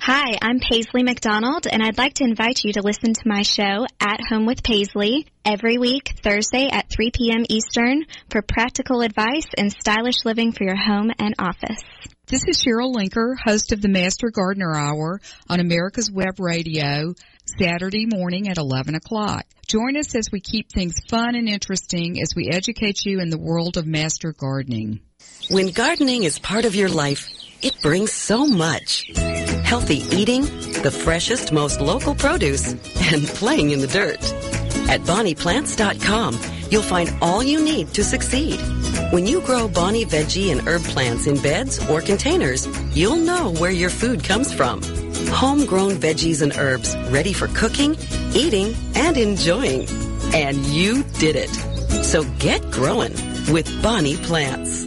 Hi, I'm Paisley McDonald, and I'd like to invite you to listen to my show, At Home with Paisley, every week, Thursday at 3 p.m. Eastern, for practical advice and stylish living for your home and office. This is Cheryl Linker, host of the Master Gardener Hour on America's Web Radio, Saturday morning at 11 o'clock. Join us as we keep things fun and interesting as we educate you in the world of master gardening. When gardening is part of your life, it brings so much. Healthy eating, the freshest, most local produce, and playing in the dirt. At BonniePlants.com, you'll find all you need to succeed. When you grow Bonnie veggie and herb plants in beds or containers, you'll know where your food comes from. Homegrown veggies and herbs ready for cooking, eating, and enjoying. And you did it. So get growing with Bonnie Plants.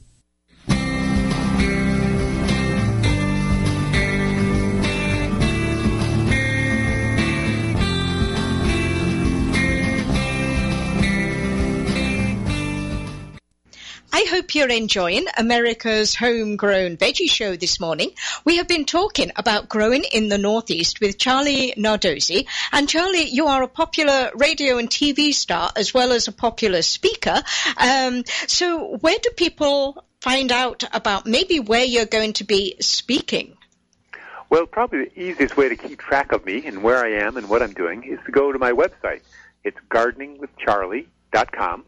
hope you're enjoying America's Homegrown Veggie Show this morning. We have been talking about growing in the Northeast with Charlie Nardozzi. And Charlie, you are a popular radio and TV star as well as a popular speaker. So where do people find out about maybe where you're going to be speaking? Well, probably the easiest way to keep track of me and where I am and what I'm doing is to go to my website. It's GardeningWithCharlie.com.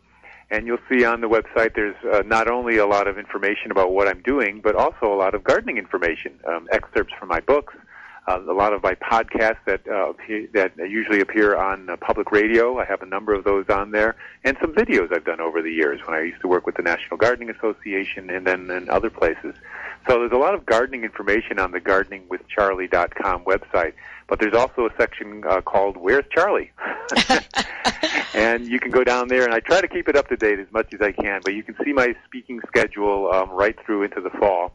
And you'll see on the website there's not only a lot of information about what I'm doing, but also a lot of gardening information, excerpts from my books, a lot of my podcasts that usually appear on public radio. I have a number of those on there, and some videos I've done over the years when I used to work with the National Gardening Association and then in other places. So there's a lot of gardening information on the GardeningWithCharlie.com website. But there's also a section called Where's Charlie? And you can go down there, and I try to keep it up to date as much as I can. But you can see my speaking schedule right through into the fall.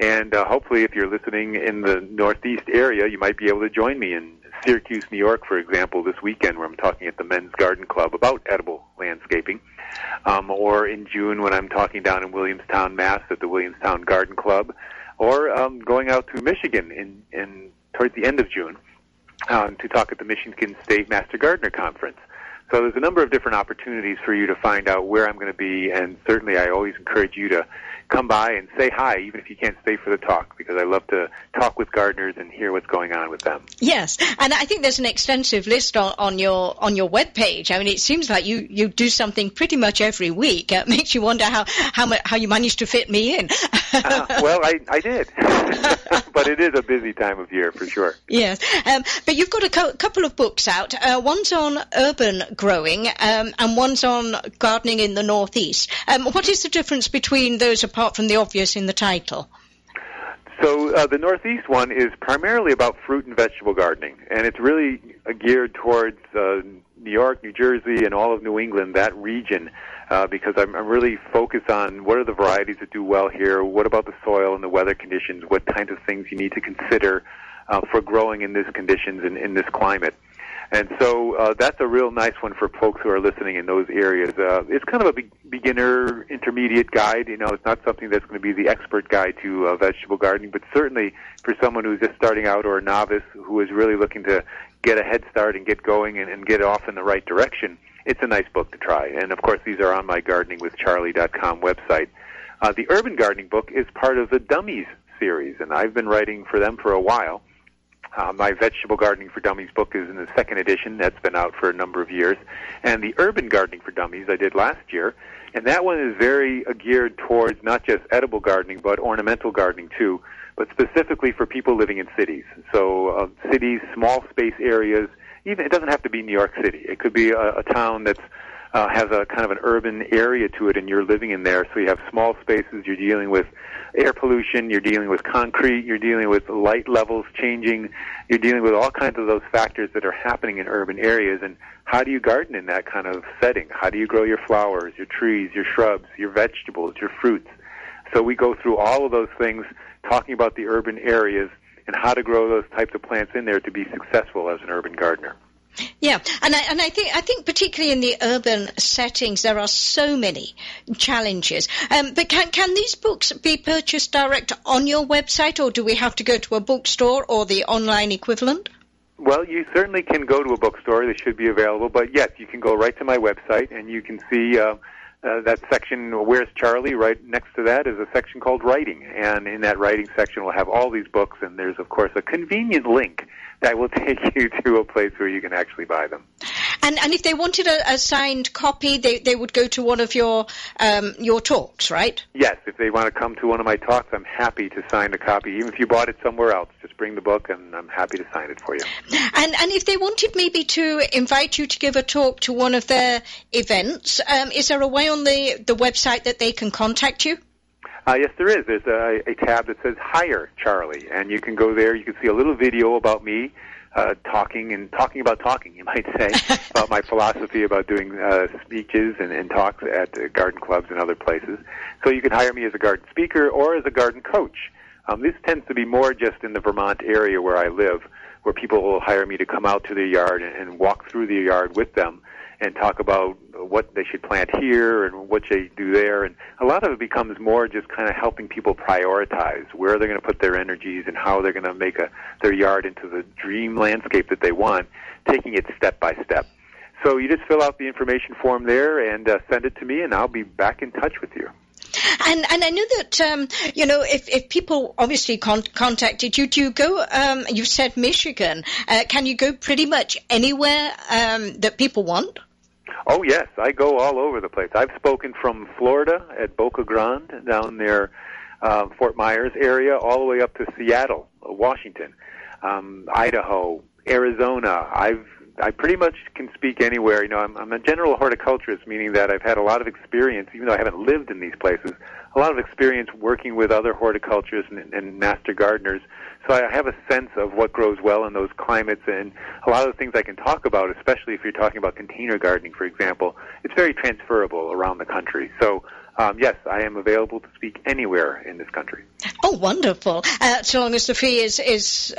And hopefully if you're listening in the Northeast area, you might be able to join me in Syracuse, New York, for example, this weekend where I'm talking at the Men's Garden Club about edible landscaping. Or in June when I'm talking down in Williamstown, Mass. At the Williamstown Garden Club. Or going out to Michigan in towards the end of June to talk at the Michigan State Master Gardener Conference. So there's a number of different opportunities for you to find out where I'm going to be, and certainly I always encourage you to come by and say hi, even if you can't stay for the talk, because I love to talk with gardeners and hear what's going on with them. Yes, and I think there's an extensive list on your webpage. I mean, it seems like you do something pretty much every week. It makes you wonder how you managed to fit me in. Well, I did. But it is a busy time of year, for sure. Yes, but you've got a couple of books out. One's on urban growing and one's on gardening in the Northeast. What is the difference between those, apart from the obvious in the title? So the Northeast one is primarily about fruit and vegetable gardening, and it's really geared towards New York, New Jersey, and all of New England, that region, because I'm really focused on what are the varieties that do well here, what about the soil and the weather conditions, what kinds of things you need to consider for growing in these conditions and in this climate. And so that's a real nice one for folks who are listening in those areas. It's kind of a beginner, intermediate guide. You know, it's not something that's going to be the expert guide to vegetable gardening, but certainly for someone who's just starting out or a novice who is really looking to get a head start and get going and get off in the right direction, it's a nice book to try. And, of course, these are on my GardeningWithCharlie.com website. The Urban Gardening book is part of the Dummies series, and I've been writing for them for a while. My Vegetable Gardening for Dummies book is in the second edition. That's been out for a number of years. And the Urban Gardening for Dummies I did last year. And that one is very geared towards not just edible gardening, but ornamental gardening too, but specifically for people living in cities. So cities, small space areas, even it doesn't have to be New York City. It could be a town that's has a kind of an urban area to it, and you're living in there. So you have small spaces, you're dealing with air pollution, you're dealing with concrete, you're dealing with light levels changing, you're dealing with all kinds of those factors that are happening in urban areas. And how do you garden in that kind of setting? How do you grow your flowers, your trees, your shrubs, your vegetables, your fruits? So we go through all of those things, talking about the urban areas and how to grow those types of plants in there to be successful as an urban gardener. Yeah, and I think particularly in the urban settings there are so many challenges. But can these books be purchased direct on your website, or do we have to go to a bookstore or the online equivalent? Well, you certainly can go to a bookstore. They should be available. But yes, you can go right to my website, and you can see that section, Where's Charlie? Right next to that is a section called Writing. And in that Writing section, we'll have all these books, and there's, of course, a convenient link that will take you to a place where you can actually buy them. And if they wanted a signed copy, they would go to one of your talks, right? Yes, if they want to come to one of my talks, I'm happy to sign a copy. Even if you bought it somewhere else, just bring the book and I'm happy to sign it for you. And if they wanted maybe to invite you to give a talk to one of their events, is there a way on the website that they can contact you? Yes, there is. There's a tab that says Hire Charlie, and you can go there. You can see a little video about me talking, you might say, about my philosophy about doing speeches and talks at garden clubs and other places. So you can hire me as a garden speaker or as a garden coach. This tends to be more just in the Vermont area where I live, where people will hire me to come out to their yard and walk through the yard with them and talk about what they should plant here and what they do there. And a lot of it becomes more just kind of helping people prioritize where they're going to put their energies and how they're going to make their yard into the dream landscape that they want, taking it step by step. So you just fill out the information form there and send it to me, and I'll be back in touch with you. And I know that, you know, if people obviously contacted you, do you go, you said Michigan, can you go pretty much anywhere that people want? Oh, yes, I go all over the place. I've spoken from Florida at Boca Grande down near Fort Myers area all the way up to Seattle, Washington, Idaho, Arizona. I pretty much can speak anywhere. You know, I'm a general horticulturist, meaning that I've had a lot of experience, even though I haven't lived in these places, a lot of experience working with other horticulturists and master gardeners. So I have a sense of what grows well in those climates, and a lot of the things I can talk about, especially if you're talking about container gardening, for example, it's very transferable around the country. So yes, I am available to speak anywhere in this country. Oh, wonderful. So long as the fee is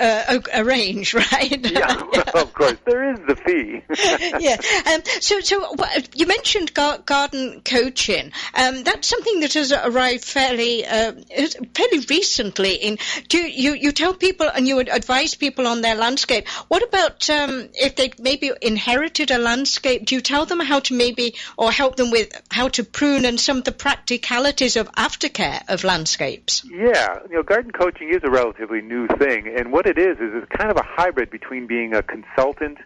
arranged, right? Yeah, yeah, of course. There is the fee. Yeah. So you mentioned garden coaching. That's something that has arrived fairly recently. You tell people and you advise people on their landscape. What about if they maybe inherited a landscape? Do you tell them how to maybe or help them with how to prune and some of the practicalities of aftercare of landscapes? Yeah, you know, garden coaching is a relatively new thing, and what it is it's kind of a hybrid between being a consultant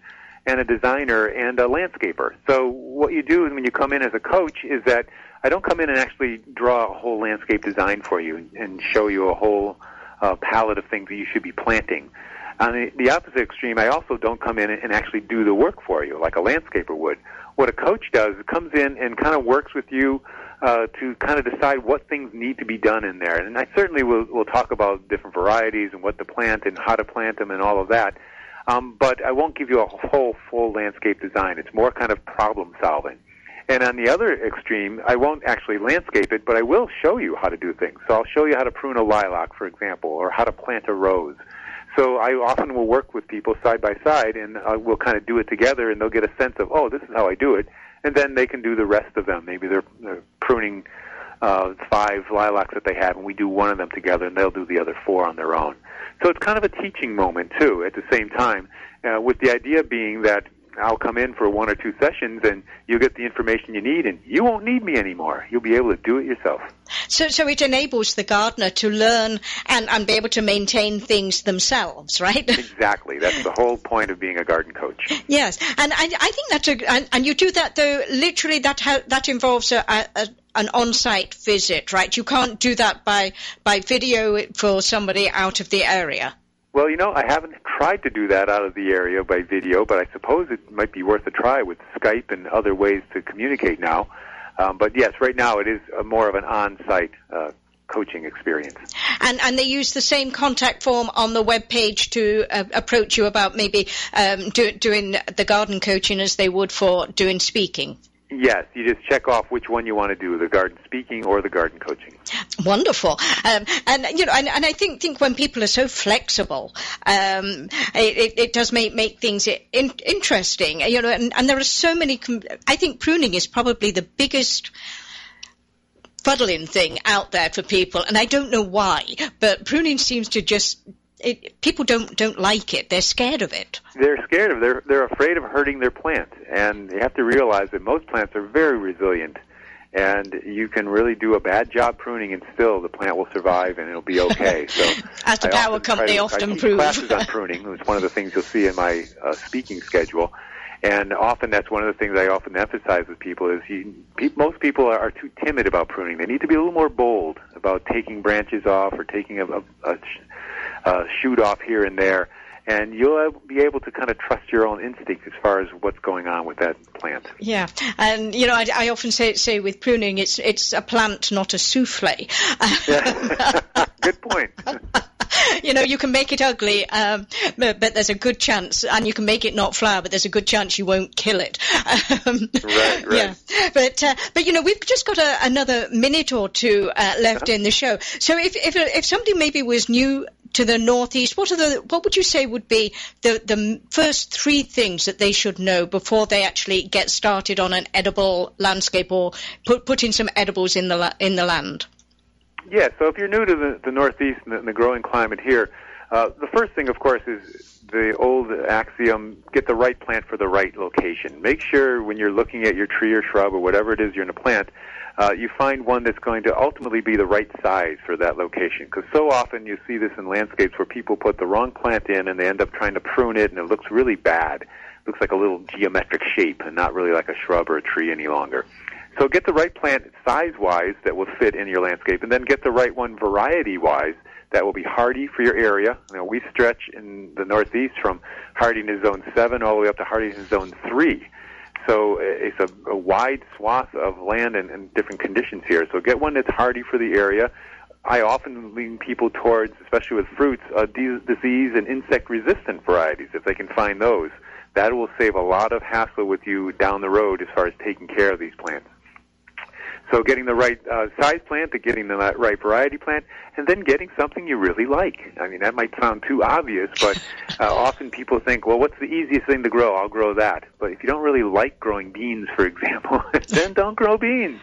and a designer and a landscaper. So what you do when you come in as a coach is that I don't come in and actually draw a whole landscape design for you and show you a whole palette of things that you should be planting. On the opposite extreme, I also don't come in and actually do the work for you like a landscaper would. What a coach does is comes in and kind of works with you to kind of decide what things need to be done in there. And I certainly will talk about different varieties and what to plant and how to plant them and all of that. But I won't give you a whole full landscape design. It's more kind of problem solving. And on the other extreme, I won't actually landscape it, but I will show you how to do things. So I'll show you how to prune a lilac, for example, or how to plant a rose. So I often will work with people side by side, and we'll kind of do it together, and they'll get a sense of, oh, this is how I do it, and then they can do the rest of them. Maybe they're pruning 5 lilacs that they have, and we do one of them together, and they'll do the other 4 on their own. So it's kind of a teaching moment, too, at the same time, with the idea being that I'll come in for 1 or 2 sessions, and you'll get the information you need, and you won't need me anymore. You'll be able to do it yourself. So it enables the gardener to learn and be able to maintain things themselves, right? Exactly. That's the whole point of being a garden coach. Yes, and I think that's and you do that, though, literally that involves an on-site visit, right? You can't do that by video for somebody out of the area. Well, you know, I haven't tried to do that out of the area by video, but I suppose it might be worth a try with Skype and other ways to communicate now. But yes, right now it is more of an on-site coaching experience. And they use the same contact form on the web page to approach you about maybe doing the garden coaching as they would for doing speaking. Yes, you just check off which one you want to do, the garden speaking or the garden coaching. Wonderful. And you know, and I think when people are so flexible, it does make things interesting. You know, and there are so many. I think pruning is probably the biggest fuddling thing out there for people, and I don't know why, but pruning seems to just. People don't like it. They're scared of it. They're afraid of hurting their plant. And you have to realize that most plants are very resilient. And you can really do a bad job pruning, and still the plant will survive, and it'll be okay. So, as the power company often proves, I teach classes on pruning. It's one of the things you'll see in my speaking schedule. And often that's one of the things I often emphasize with people is most people are too timid about pruning. They need to be a little more bold about taking branches off or taking a shoot off here and there, and you'll be able to kind of trust your own instinct as far as what's going on with that plant. Yeah, and you know, I often say with pruning, it's a plant, not a souffle. Good point. You know, you can make it ugly, but there's a good chance, and you can make it not flower, but there's a good chance you won't kill it. Right. Yeah. But you know, we've just got another minute or two left in the show. So if somebody maybe was new to the northeast, what would you say would be the first three things that they should know before they actually get started on an edible landscape or put in some edibles in the land? Yeah, so if you're new to the northeast and the growing climate here, the first thing, of course, is the old axiom, get the right plant for the right location. Make sure when you're looking at your tree or shrub or whatever it is you're going to plant, you find one that's going to ultimately be the right size for that location. Because so often you see this in landscapes where people put the wrong plant in and they end up trying to prune it and it looks really bad. It looks like a little geometric shape and not really like a shrub or a tree any longer. So get the right plant size-wise that will fit in your landscape, and then get the right one variety-wise that will be hardy for your area. Now, we stretch in the Northeast from hardiness zone 7 all the way up to hardiness zone 3. So it's a wide swath of land and different conditions here. So get one that's hardy for the area. I often lean people towards, especially with fruits, disease and insect-resistant varieties, if they can find those. That will save a lot of hassle with you down the road as far as taking care of these plants. So getting the right size plant, to getting the right variety plant, and then getting something you really like. I mean, that might sound too obvious, but often people think, well, what's the easiest thing to grow? I'll grow that. But if you don't really like growing beans, for example, then don't grow beans.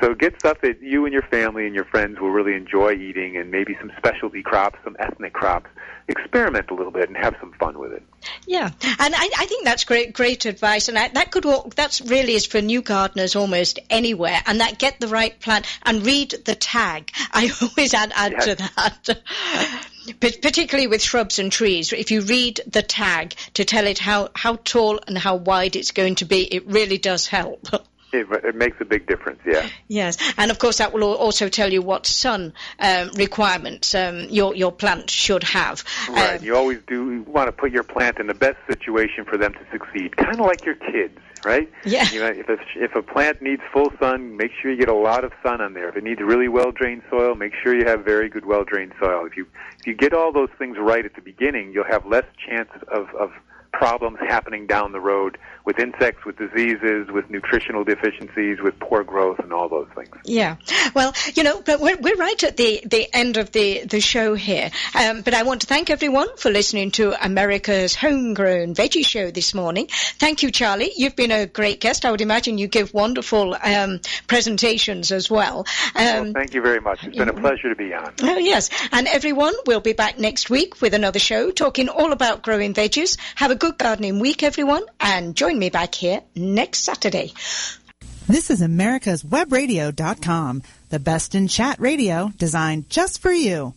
So get stuff that you and your family and your friends will really enjoy eating, and maybe some specialty crops, some ethnic crops. Experiment a little bit and have some fun with it. Yeah, and I think that's great advice, and that really is for new gardeners almost anywhere, and that get the right plant and read the tag. I always add yes. to that. Particularly with shrubs and trees, if you read the tag to tell it how tall and how wide it's going to be, it really does help. It makes a big difference, yeah. Yes, and of course that will also tell you what sun requirements your plant should have. Right, you always do want to put your plant in the best situation for them to succeed, kind of like your kids, right? Yeah. You know, if a plant needs full sun, make sure you get a lot of sun on there. If it needs really well-drained soil, make sure you have very good well-drained soil. If you get all those things right at the beginning, you'll have less chance of problems happening down the road with insects, with diseases, with nutritional deficiencies, with poor growth, and all those things. Yeah. Well, but we're right at the end of the show here. But I want to thank everyone for listening to America's Homegrown Veggie Show this morning. Thank you, Charlie. You've been a great guest. I would imagine you give wonderful presentations as well. Well, thank you very much. It's been a pleasure to be on. Oh, yes. And everyone, we'll be back next week with another show talking all about growing veggies. Have a good gardening week, everyone, and join me back here next Saturday. This is AmericasWebRadio.com, the best in chat radio designed just for you.